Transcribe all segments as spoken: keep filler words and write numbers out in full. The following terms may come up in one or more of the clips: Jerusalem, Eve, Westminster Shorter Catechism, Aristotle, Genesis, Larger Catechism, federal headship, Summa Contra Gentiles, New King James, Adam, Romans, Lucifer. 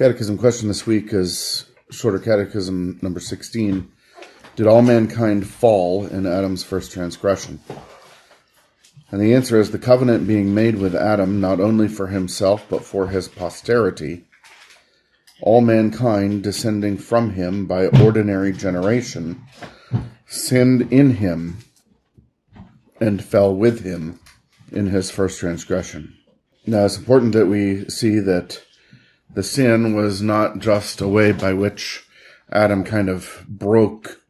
Catechism question this week is Shorter Catechism number sixteen. Did all mankind fall in Adam's first transgression? And the answer is the covenant being made with Adam, not only for himself, but for his posterity, all mankind descending from him by ordinary generation, sinned in him and fell with him in his first transgression. Now, it's important that we see that the sin was not just a way by which Adam kind of broke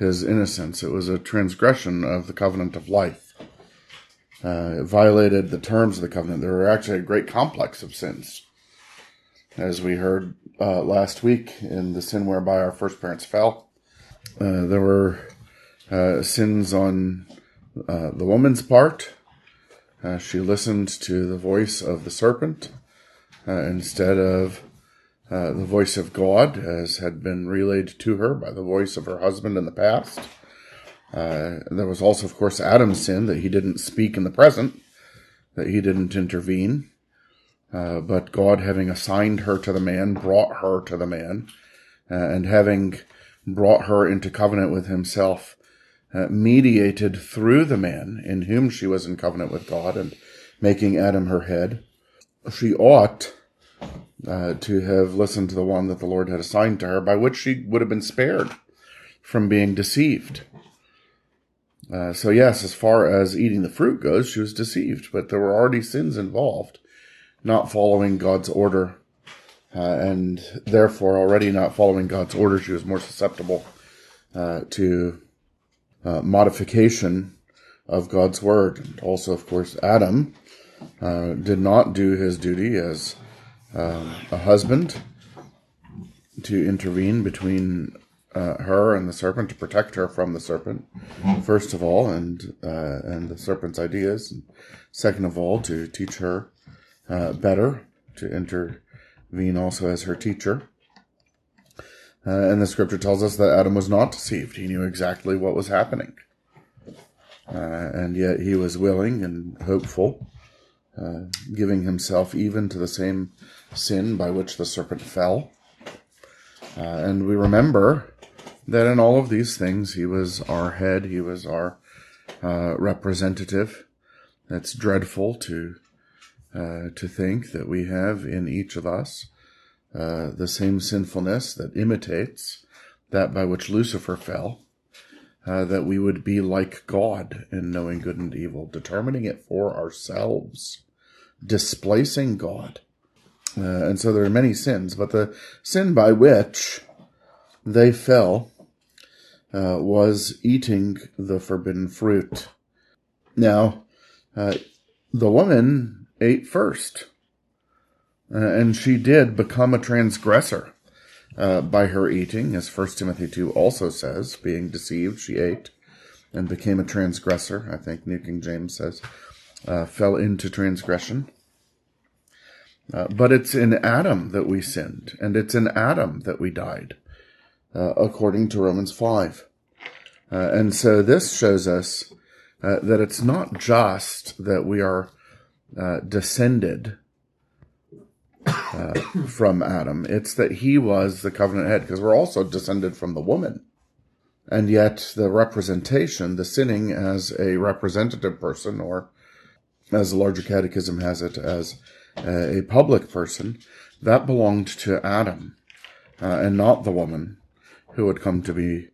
his innocence. It was a transgression of the covenant of life. Uh, it violated the terms of the covenant. There were actually a great complex of sins, as we heard uh, last week in the sin whereby our first parents fell. Uh, there were uh, sins on uh, the woman's part. Uh, she listened to the voice of the serpent uh, instead of uh, the voice of God, as had been relayed to her by the voice of her husband in the past. Uh, there was also, of course, Adam's sin, that he didn't speak in the present, that he didn't intervene. Uh, but God, having assigned her to the man, brought her to the man, uh, and having brought her into covenant with himself, Uh, mediated through the man in whom she was in covenant with God and making Adam her head, she ought uh, to have listened to the one that the Lord had assigned to her, by which she would have been spared from being deceived. Uh, so yes, as far as eating the fruit goes, she was deceived, but there were already sins involved, not following God's order, uh, and therefore already not following God's order, she was more susceptible uh, to Uh, modification of God's word. And also, of course, Adam uh, did not do his duty as uh, a husband to intervene between uh, her and the serpent, to protect her from the serpent, first of all, and uh, and the serpent's ideas, and second of all, to teach her uh, better, to intervene also as her teacher. Uh, and the scripture tells us that Adam was not deceived. He knew exactly what was happening. Uh, and yet he was willing and hopeful, uh, giving himself even to the same sin by which the serpent fell. Uh, and we remember that in all of these things, he was our head, he was our uh, representative. That's dreadful to uh, to think that we have in each of us Uh, the same sinfulness that imitates that by which Lucifer fell, uh, that we would be like God in knowing good and evil, determining it for ourselves, displacing God. Uh, and so there are many sins, but the sin by which they fell uh, was eating the forbidden fruit. Now, uh, the woman ate first. Uh, and she did become a transgressor uh, by her eating, as First Timothy two also says. Being deceived, she ate and became a transgressor. I think New King James says, uh, fell into transgression. Uh, but it's in Adam that we sinned, and it's in Adam that we died, uh, according to Romans five. Uh, and so this shows us uh, that it's not just that we are uh, descended Uh, from Adam. It's that he was the covenant head, because we're also descended from the woman. And yet the representation, the sinning as a representative person, or as the larger catechism has it, as a, a public person, that belonged to Adam uh, and not the woman, who would come to be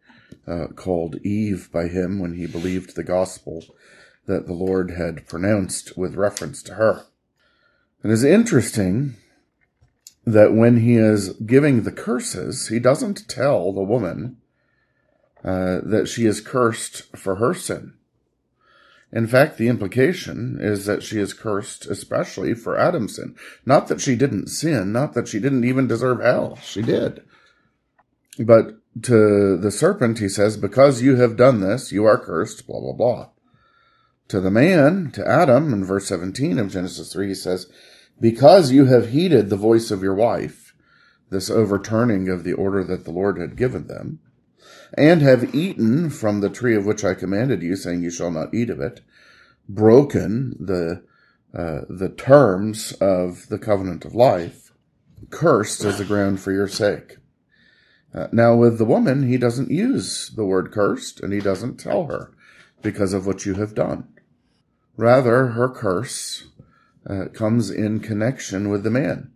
uh, called Eve by him when he believed the gospel that the Lord had pronounced with reference to her. It is interesting that when he is giving the curses, he doesn't tell the woman uh, that she is cursed for her sin. In fact, the implication is that she is cursed especially for Adam's sin. Not that she didn't sin, not that she didn't even deserve hell. She did. But to the serpent, he says, because you have done this, you are cursed, blah, blah, blah. To the man, to Adam, in verse seventeen of Genesis three, he says, because you have heeded the voice of your wife, this overturning of the order that the Lord had given them, and have eaten from the tree of which I commanded you, saying you shall not eat of it, broken the uh, the terms of the covenant of life, cursed as the ground for your sake. Uh, now, with the woman, he doesn't use the word cursed, and he doesn't tell her, because of what you have done. Rather, her curse uh, comes in connection with the man.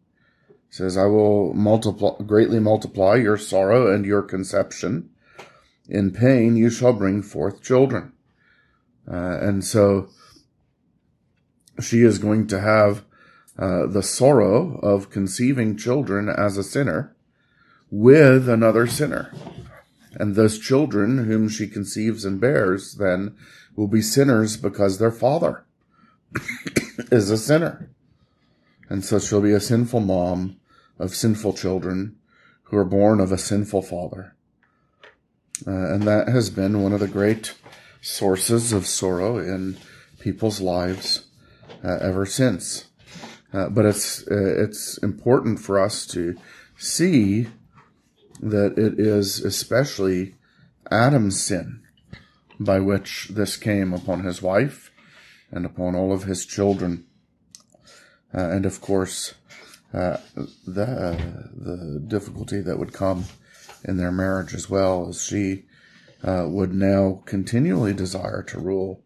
It says, I will multiply, greatly multiply your sorrow and your conception. In pain you shall bring forth children. Uh, and so she is going to have uh, the sorrow of conceiving children as a sinner with another sinner. And those children whom she conceives and bears then will be sinners because their father is a sinner. And so she'll be a sinful mom of sinful children who are born of a sinful father. Uh, and that has been one of the great sources of sorrow in people's lives uh, ever since. Uh, but it's uh, it's important for us to see that it is especially Adam's sin by which this came upon his wife and upon all of his children. Uh, and of course, uh, the, uh, the difficulty that would come in their marriage as well, as she uh, would now continually desire to rule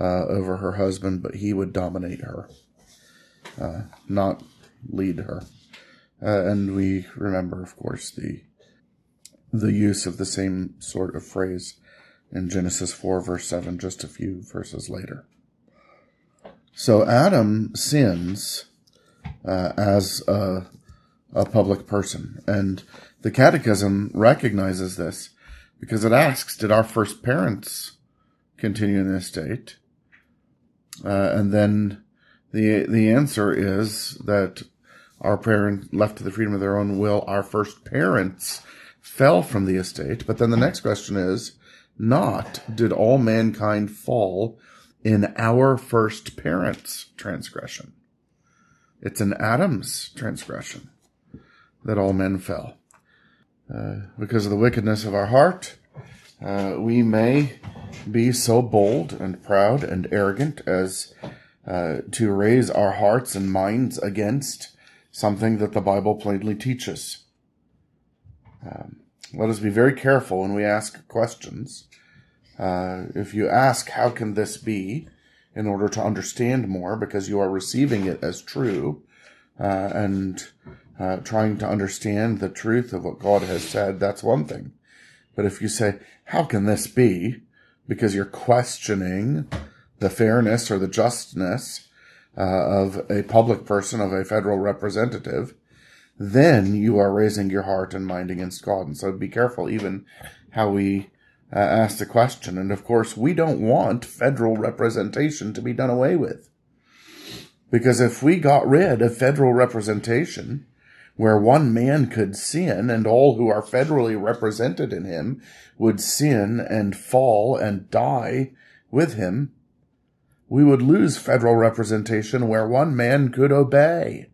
uh, over her husband, but he would dominate her, uh, not lead her. Uh, and we remember, of course, the the use of the same sort of phrase in Genesis four, verse seven, just a few verses later. So Adam sins uh, as a, a public person. And the Catechism recognizes this because it asks, did our first parents continue in this state? Uh, and then the the answer is that our parents, left to the freedom of their own will, our first parents fell from the estate. But then the next question is, not did all mankind fall in our first parents' transgression. It's in Adam's transgression that all men fell. Uh, because of the wickedness of our heart, uh, we may be so bold and proud and arrogant as uh, to raise our hearts and minds against something that the Bible plainly teaches. Um, let us be very careful when we ask questions. Uh, if you ask, how can this be, in order to understand more, because you are receiving it as true, uh, and uh, trying to understand the truth of what God has said, that's one thing. But if you say, how can this be, because you're questioning the fairness or the justness Uh, of a public person, of a federal representative, then you are raising your heart and mind against God. And so be careful even how we uh, ask the question. And of course, we don't want federal representation to be done away with. Because if we got rid of federal representation, where one man could sin and all who are federally represented in him would sin and fall and die with him, we would lose federal representation where one man could obey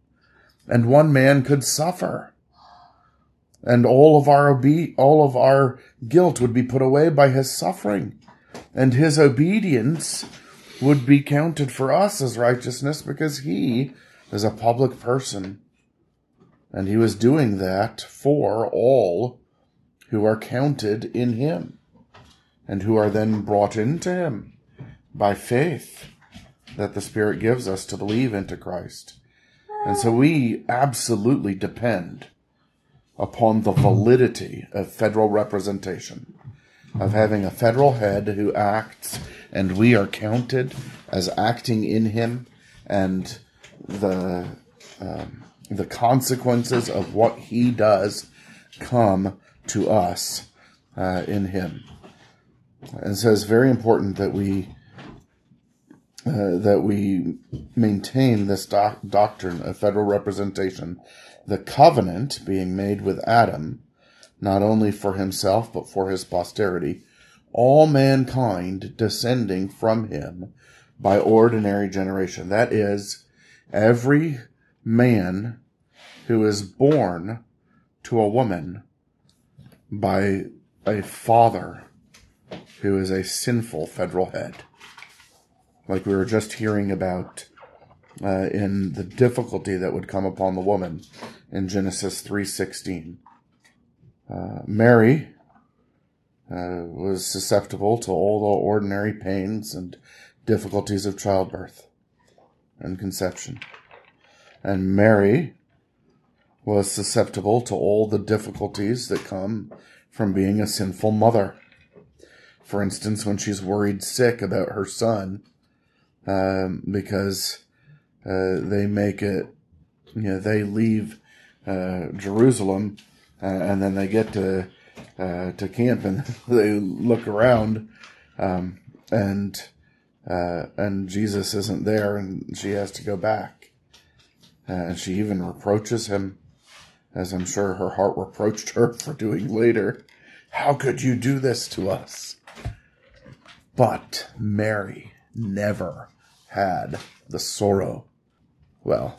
and one man could suffer. And all of our obe- all of our guilt would be put away by his suffering. And his obedience would be counted for us as righteousness because he is a public person. And he was doing that for all who are counted in him and who are then brought into him by faith that the Spirit gives us to believe into Christ. And so we absolutely depend upon the validity of federal representation, of having a federal head who acts, and we are counted as acting in him, and the um, the consequences of what he does come to us uh, in him. And so it's very important that we Uh, that we maintain this doc- doctrine of federal representation, the covenant being made with Adam, not only for himself, but for his posterity, all mankind descending from him by ordinary generation. That is, every man who is born to a woman by a father who is a sinful federal head. Like we were just hearing about uh, in the difficulty that would come upon the woman in Genesis three sixteen. Uh, Mary uh, was susceptible to all the ordinary pains and difficulties of childbirth and conception. And Mary was susceptible to all the difficulties that come from being a sinful mother. For instance, when she's worried sick about her son, um, because uh, they make it, you know, they leave uh, Jerusalem, uh, and then they get to uh, to camp, and they look around, um, and uh, and Jesus isn't there, and she has to go back, uh, and she even reproaches him, as I'm sure her heart reproached her for doing later. How could you do this to us? But Mary never had the sorrow. Well,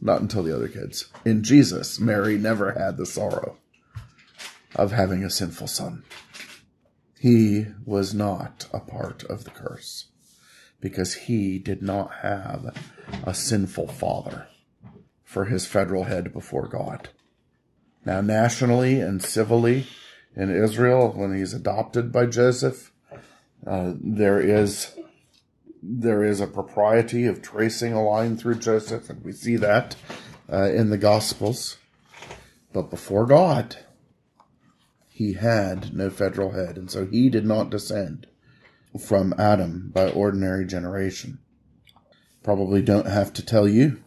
not until the other kids. In Jesus, Mary never had the sorrow of having a sinful son. He was not a part of the curse because he did not have a sinful father for his federal head before God. Now, nationally and civilly in Israel, when he's adopted by Joseph, uh, there is there is a propriety of tracing a line through Joseph, and we see that uh, in the Gospels. But before God, he had no federal head, and so he did not descend from Adam by ordinary generation. Probably don't have to tell you,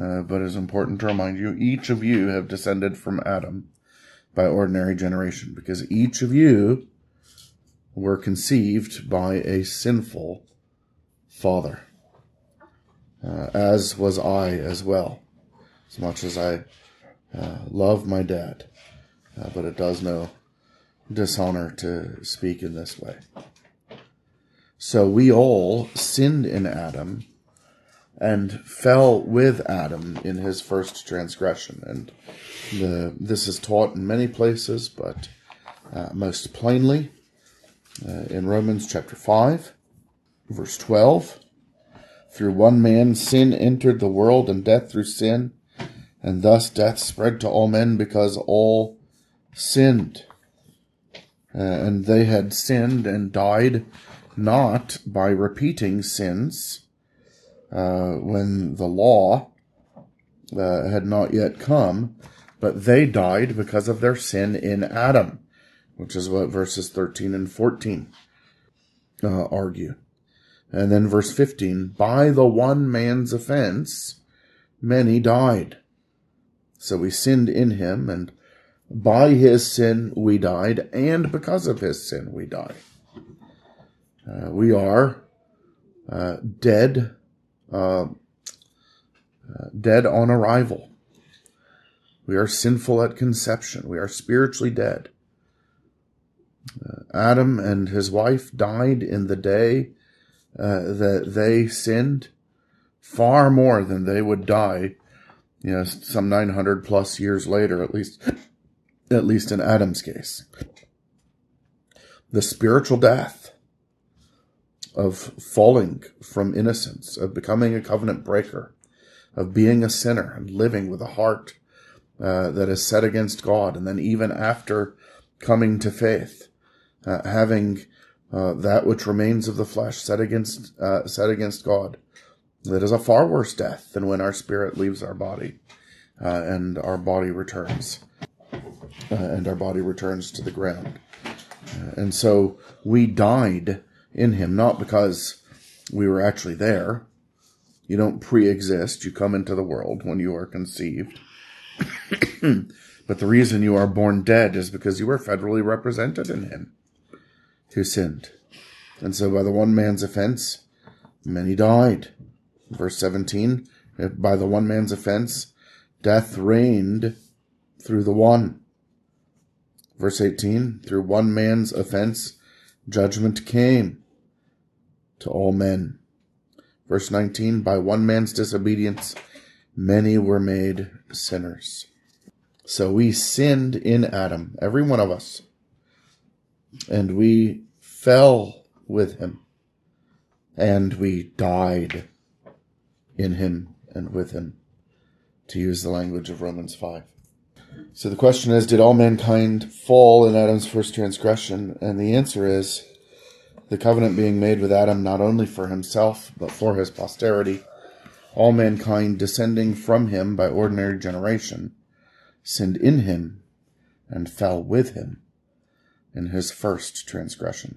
uh, but it's important to remind you, each of you have descended from Adam by ordinary generation, because each of you were conceived by a sinful father, uh, as was I as well, as much as I uh, love my dad, uh, but it does no dishonor to speak in this way. So we all sinned in Adam and fell with Adam in his first transgression. And the, this is taught in many places, but uh, most plainly uh, in Romans chapter five, verse twelve. Through one man sin entered the world, and death through sin, and thus death spread to all men because all sinned. Uh, and they had sinned and died not by repeating sins, Uh, when the law uh, had not yet come, but they died because of their sin in Adam, which is what verses thirteen and fourteen uh, argue. And then verse fifteen, by the one man's offense, many died. So we sinned in him, and by his sin we died, and because of his sin we died. Uh, we are uh, dead Uh, uh, dead on arrival. We are sinful at conception. We are spiritually dead. Uh, Adam and his wife died in the day uh, that they sinned, far more than they would die, you know, some nine hundred plus years later, at least, at least in Adam's case. The spiritual death of falling from innocence, of becoming a covenant breaker, of being a sinner and living with a heart uh, that is set against God. And then even after coming to faith, uh, having uh, that which remains of the flesh set against, uh, set against God, that is a far worse death than when our spirit leaves our body uh, and our body returns, uh, and our body returns to the ground. Uh, and so we died in him, not because we were actually there. You don't pre-exist. You come into the world when you are conceived. But the reason you are born dead is because you were federally represented in him who sinned. And so by the one man's offense, many died. Verse seventeen, by the one man's offense, death reigned through the one. Verse eighteen, through one man's offense, judgment came to all men. Verse nineteen, by one man's disobedience, many were made sinners. So we sinned in Adam, every one of us, and we fell with him, and we died in him and with him. to use the language of Romans five. So the question is, did all mankind fall in Adam's first transgression? And the answer is, the covenant being made with Adam not only for himself, but for his posterity, all mankind descending from him by ordinary generation, sinned in him and fell with him in his first transgression.